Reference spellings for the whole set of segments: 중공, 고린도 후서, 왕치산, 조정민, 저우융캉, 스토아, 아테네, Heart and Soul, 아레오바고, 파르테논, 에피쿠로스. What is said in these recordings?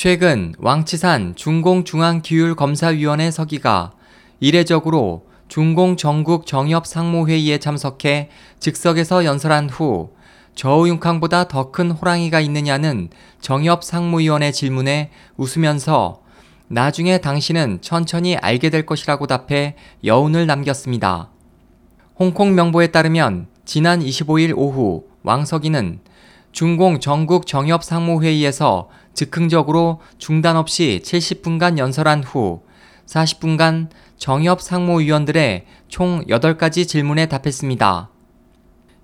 최근 왕치산 중공중앙기율검사위원회 서기가 이례적으로 중공 전국 정협상무회의에 참석해 즉석에서 연설한 후 저우융캉보다 더 큰 호랑이가 있느냐는 정협상무위원의 질문에 웃으면서 나중에 당신은 천천히 알게 될 것이라고 답해 여운을 남겼습니다. 홍콩 명보에 따르면 지난 25일 오후 왕서기는 중공 전국 정협상무회의에서 즉흥적으로 중단 없이 70분간 연설한 후 40분간 정협상무위원들의 총 8가지 질문에 답했습니다.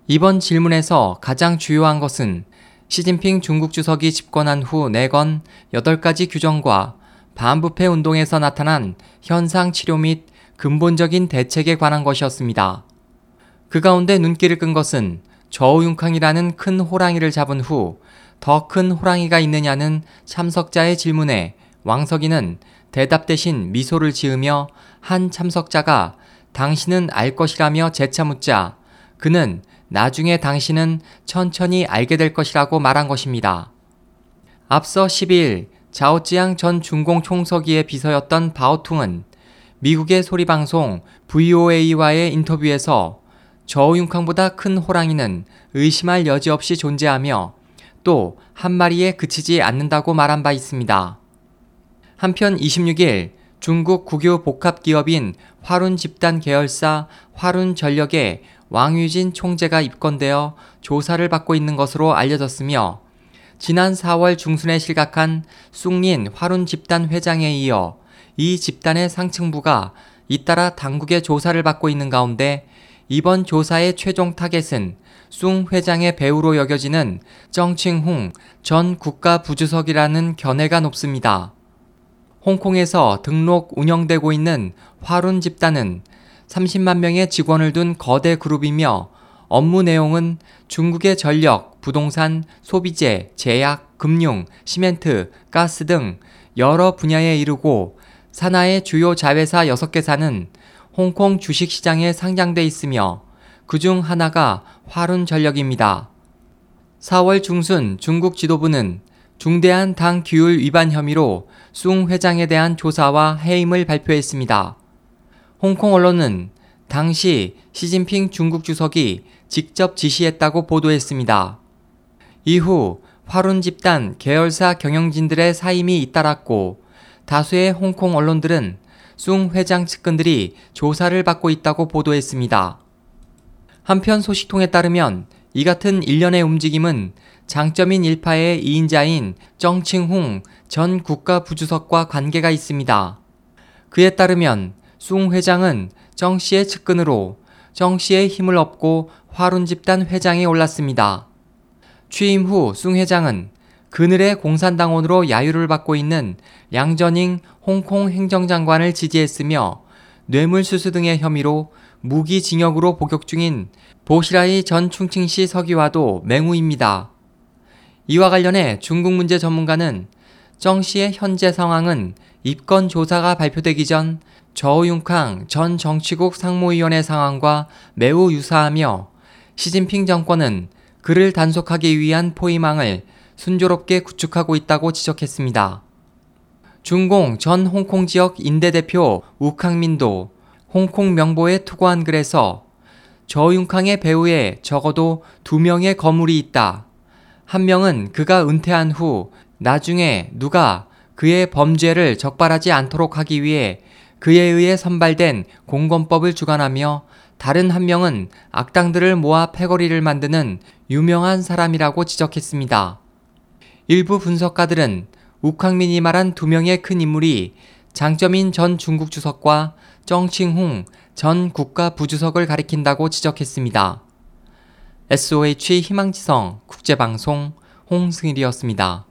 이번 질문에서 가장 주요한 것은 시진핑 중국 주석이 집권한 후 내건 8가지 규정과 반부패 운동에서 나타난 현상 치료 및 근본적인 대책에 관한 것이었습니다. 그 가운데 눈길을 끈 것은 저우융캉이라는 큰 호랑이를 잡은 후 더 큰 호랑이가 있느냐는 참석자의 질문에 왕서기는 대답 대신 미소를 지으며 한 참석자가 당신은 알 것이라며 재차 묻자 그는 나중에 당신은 천천히 알게 될 것이라고 말한 것입니다. 앞서 12일 자오찌양 전 중공 총서기의 비서였던 바오퉁은 미국의 소리방송 VOA와의 인터뷰에서 저우융캉보다 큰 호랑이는 의심할 여지 없이 존재하며 또 한 마리에 그치지 않는다고 말한 바 있습니다. 한편 26일 중국 국유 복합기업인 화룬 집단 계열사 화룬전력의 왕유진 총재가 입건되어 조사를 받고 있는 것으로 알려졌으며 지난 4월 중순에 실각한 쑥린 화룬 집단 회장에 이어 이 집단의 상층부가 잇따라 당국의 조사를 받고 있는 가운데 이번 조사의 최종 타겟은 숭 회장의 배우로 여겨지는 정칭홍 전 국가부주석이라는 견해가 높습니다. 홍콩에서 등록 운영되고 있는 화룬 집단은 30만 명의 직원을 둔 거대 그룹이며 업무 내용은 중국의 전력, 부동산, 소비재, 제약, 금융, 시멘트, 가스 등 여러 분야에 이르고 산하의 주요 자회사 6개사는 홍콩 주식시장에 상장돼 있으며 그중 하나가 화룬전력입니다. 4월 중순 중국 지도부는 중대한 당 규율 위반 혐의로 숭 회장에 대한 조사와 해임을 발표했습니다. 홍콩 언론은 당시 시진핑 중국 주석이 직접 지시했다고 보도했습니다. 이후 화룬 집단 계열사 경영진들의 사임이 잇따랐고 다수의 홍콩 언론들은 숭 회장 측근들이 조사를 받고 있다고 보도했습니다. 한편 소식통에 따르면 이 같은 일련의 움직임은 장점인 일파의 2인자인 정칭홍 전 국가부주석과 관계가 있습니다. 그에 따르면 숭 회장은 정 씨의 측근으로 정 씨의 힘을 얻고 화룬 집단 회장에 올랐습니다. 취임 후 숭 회장은 그늘의 공산당원으로 야유를 받고 있는 량저닝 홍콩 행정장관을 지지했으며 뇌물수수 등의 혐의로 무기징역으로 복역 중인 보시라이 전 충칭시 서기와도 맹우입니다. 이와 관련해 중국 문제 전문가는 정 씨의 현재 상황은 입건 조사가 발표되기 전 저우융캉 전 정치국 상무위원의 상황과 매우 유사하며 시진핑 정권은 그를 단속하기 위한 포위망을 순조롭게 구축하고 있다고 지적했습니다. 중공 전 홍콩 지역 인대대표 우캉민도 홍콩 명보에 투고한 글에서 저우융캉의 배후에 적어도 2명의 거물이 있다. 한 명은 그가 은퇴한 후 나중에 누가 그의 범죄를 적발하지 않도록 하기 위해 그에 의해 선발된 공검법을 주관하며 다른 한 명은 악당들을 모아 패거리를 만드는 유명한 사람이라고 지적했습니다. 일부 분석가들은 우캉민이 말한 2명의 큰 인물이 장점인 전 중국 주석과 정칭홍 전 국가부주석을 가리킨다고 지적했습니다. SOH 희망지성 국제방송 홍승일이었습니다.